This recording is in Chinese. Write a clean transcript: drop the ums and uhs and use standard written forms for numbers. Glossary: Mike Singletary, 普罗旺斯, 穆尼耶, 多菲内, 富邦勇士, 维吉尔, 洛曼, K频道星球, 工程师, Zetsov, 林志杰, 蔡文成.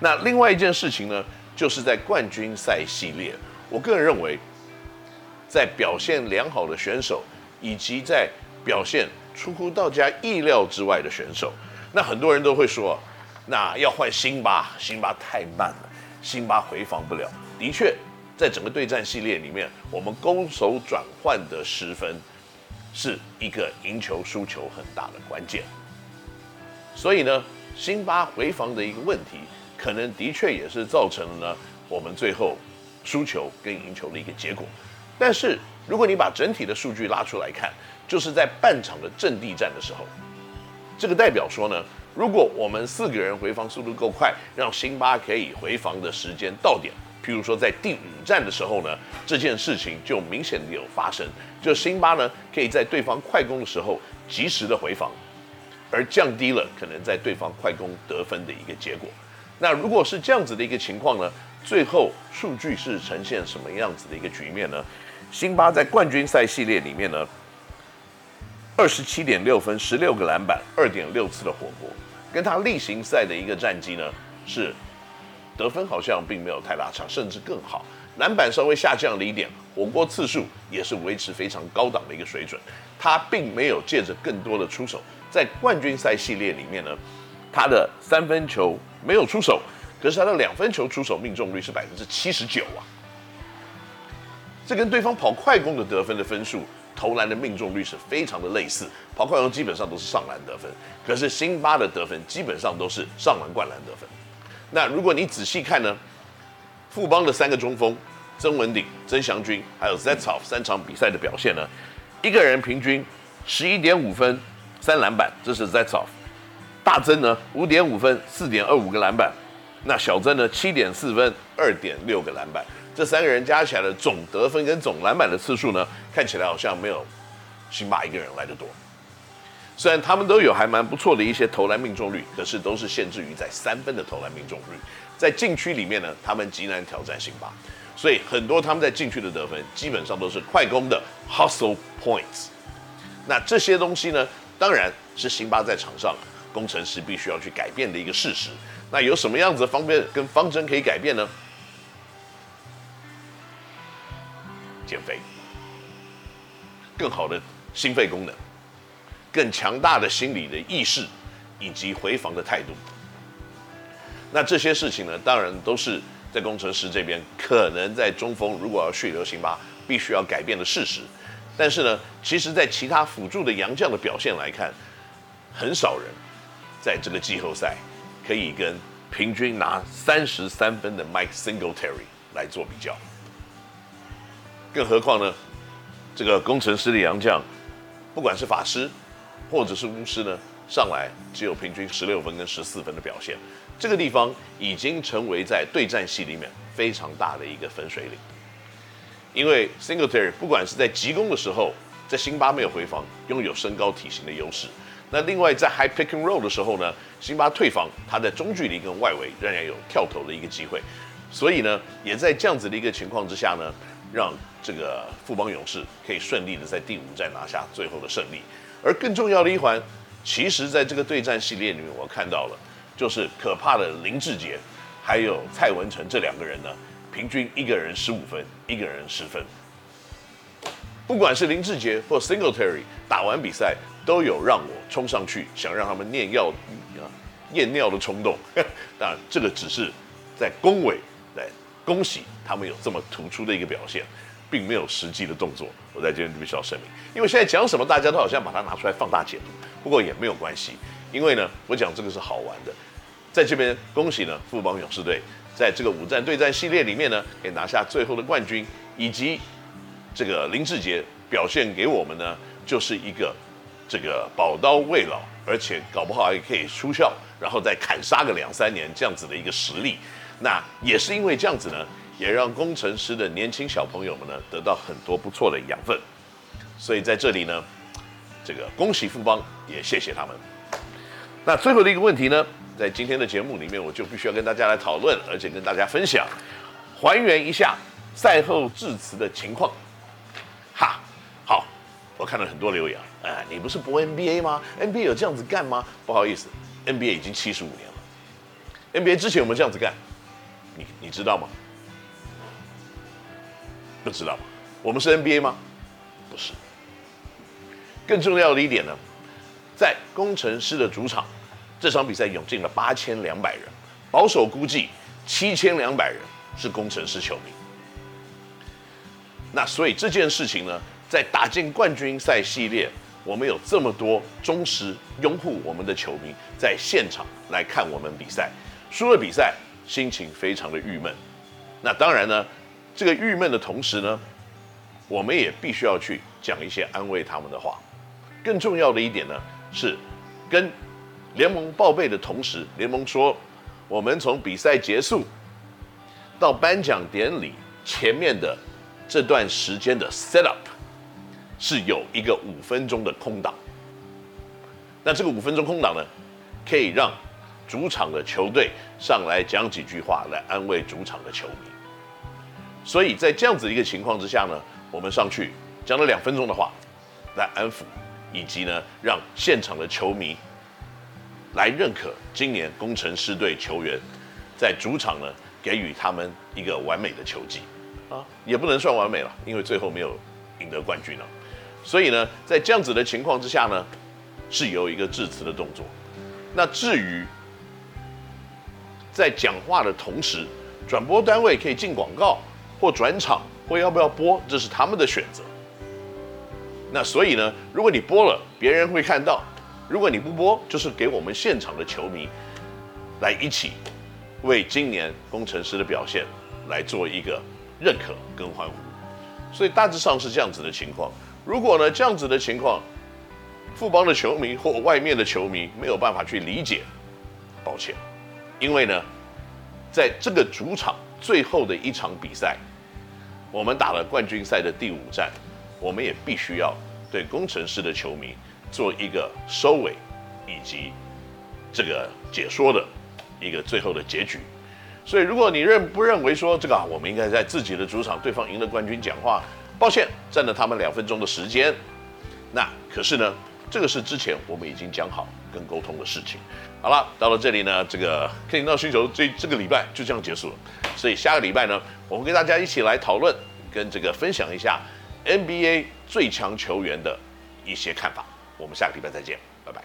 那另外一件事情呢，就是在冠军赛系列，我个人认为，在表现良好的选手，以及在表现出乎大家意料之外的选手，那很多人都会说，那要换辛巴，辛巴太慢了，辛巴回防不了。的确，在整个对战系列里面，我们攻守转换的失分是一个赢球输球很大的关键。所以呢，辛巴回防的一个问题，可能的确也是造成了呢我们最后输球跟赢球的一个结果。但是如果你把整体的数据拉出来看，就是在半场的阵地战的时候，这个代表说呢，如果我们四个人回防速度够快，让辛巴可以回防的时间到点。譬如说，在第五战的时候呢，这件事情就明显的有发生。就辛巴呢，可以在对方快攻的时候及时的回防，而降低了可能在对方快攻得分的一个结果。那如果是这样子的一个情况呢，最后数据是呈现什么样子的一个局面呢？辛巴在冠军赛系列里面呢，27.6分、16个篮板、2.6次的火锅，跟他例行赛的一个战绩呢是。得分好像并没有太拉差，甚至更好。篮板稍微下降了一点，火锅次数也是维持非常高档的一个水准。他并没有借着更多的出手，在冠军赛系列里面呢，他的三分球没有出手，可是他的两分球出手命中率是79%啊。这跟对方跑快攻的得分的分数、投篮的命中率是非常的类似。跑快攻基本上都是上篮得分，可是辛巴的得分基本上都是上篮灌篮得分。那如果你仔细看呢，富邦的3个中锋曾文鼎、曾祥钧还有 Zetsov 3场比赛的表现呢，一个人平均11.5分、3篮板，这是 Zetsov。大曾呢5.5分、4.25个篮板，那小曾呢7.4分、2.6个篮板。这三个人加起来的总得分跟总篮板的次数呢，看起来好像没有辛巴一个人来得多。虽然他们都有还蛮不错的一些投篮命中率，可是都是限制于在3分的投篮命中率。在禁区里面呢，他们极难挑战辛巴，所以很多他们在禁区的得分基本上都是快攻的 hustle points。那这些东西呢，当然是辛巴在场上工程师必须要去改变的一个事实。那有什么样子的方面跟方针可以改变呢？减肥，更好的心肺功能。更强大的心理的意识，以及回防的态度。那这些事情呢，当然都是在工程师这边可能在中锋如果要续留辛巴，必须要改变的事实。但是呢，其实在其他辅助的洋将的表现来看，很少人在这个季后赛可以跟平均拿33分的 Mike Singletary 来做比较。更何况呢，这个工程师的洋将，不管是法师。或者是巫师呢，上来只有平均16分跟14分的表现，这个地方已经成为在对战系里面非常大的一个分水岭。因为 Singletary 不管是在急攻的时候，在辛巴没有回防，拥有身高体型的优势。那另外在 high pick and roll 的时候呢，辛巴退防，他在中距离跟外围仍然有跳投的一个机会。所以呢，也在这样子的一个情况之下呢，让这个富邦勇士可以顺利的在第5战拿下最后的胜利。而更重要的一环，其实在这个对战系列里面，我看到了，就是可怕的林志杰还有蔡文成这2个人呢，平均一个人15分，一个人10分。不管是林志杰或 Singletary 打完比赛，都有让我冲上去想让他们验尿的冲动。当然，这个只是在恭维，在恭喜他们有这么突出的一个表现。并没有实际的动作，我在这边必须要声明，因为现在讲什么，大家都好像把它拿出来放大解读，不过也没有关系，因为呢，我讲这个是好玩的，在这边恭喜呢，富邦勇士队在这个5战对战系列里面呢，可以拿下最后的冠军，以及这个林志杰表现给我们呢，就是一个这个宝刀未老，而且搞不好也可以出校，然后再砍杀个2-3年这样子的一个实力，那也是因为这样子呢。也让工程师的年轻小朋友们呢得到很多不错的养分，所以在这里呢，这个恭喜富邦，也谢谢他们。那最后的一个问题呢，在今天的节目里面，我就必须要跟大家来讨论，而且跟大家分享，还原一下赛后致辞的情况。哈，好，我看了很多留言，你不是播 NBA 吗？NBA 有这样子干吗？不好意思，NBA 已经75年了， NBA 之前有没有这样子干？你知道吗？不知道吗？我们是 NBA 吗？不是。更重要的一点呢，在工程师的主场，这场比赛涌进了8200人，保守估计7200人是工程师球迷。那所以这件事情呢，在打进冠军赛系列，我们有这么多忠实拥护我们的球迷在现场来看我们比赛，输了比赛心情非常的郁闷。那当然呢，这个郁闷的同时呢，我们也必须要去讲一些安慰他们的话。更重要的一点呢，是跟联盟报备的同时，联盟说我们从比赛结束到颁奖典礼前面的这段时间的 set up 是有一个5分钟的空档。那这个5分钟空档呢，可以让主场的球队上来讲几句话来安慰主场的球迷。所以在这样子一个情况之下呢，我们上去讲了2分钟的话来安抚，以及呢让现场的球迷来认可今年工程师队球员在主场呢给予他们一个完美的球技。也不能算完美了，因为最后没有赢得冠军了。所以呢，在这样子的情况之下呢，是有一个致辞的动作。那至于在讲话的同时，转播单位可以进广告或转场或要不要播，这是他们的选择。那所以呢，如果你播了，别人会看到；如果你不播，就是给我们现场的球迷来一起为今年工程师的表现来做一个认可跟欢呼。所以大致上是这样子的情况。如果呢这样子的情况，富邦的球迷或外面的球迷没有办法去理解，抱歉，因为呢，在这个主场最后的一场比赛，我们打了冠军赛的第5战，我们也必须要对工程师的球迷做一个收尾，以及这个解说的一个最后的结局。所以，如果你不认为说这个我们应该在自己的主场对方赢了冠军讲话，抱歉，占了他们2分钟的时间。那可是呢，这个是之前我们已经讲好跟沟通的事情。好了，到了这里呢，这个《K 频道星球》这个礼拜就这样结束了。所以下个礼拜呢，我们跟大家一起来讨论跟这个分享一下 NBA 最强球员的一些看法。我们下个礼拜再见，拜拜。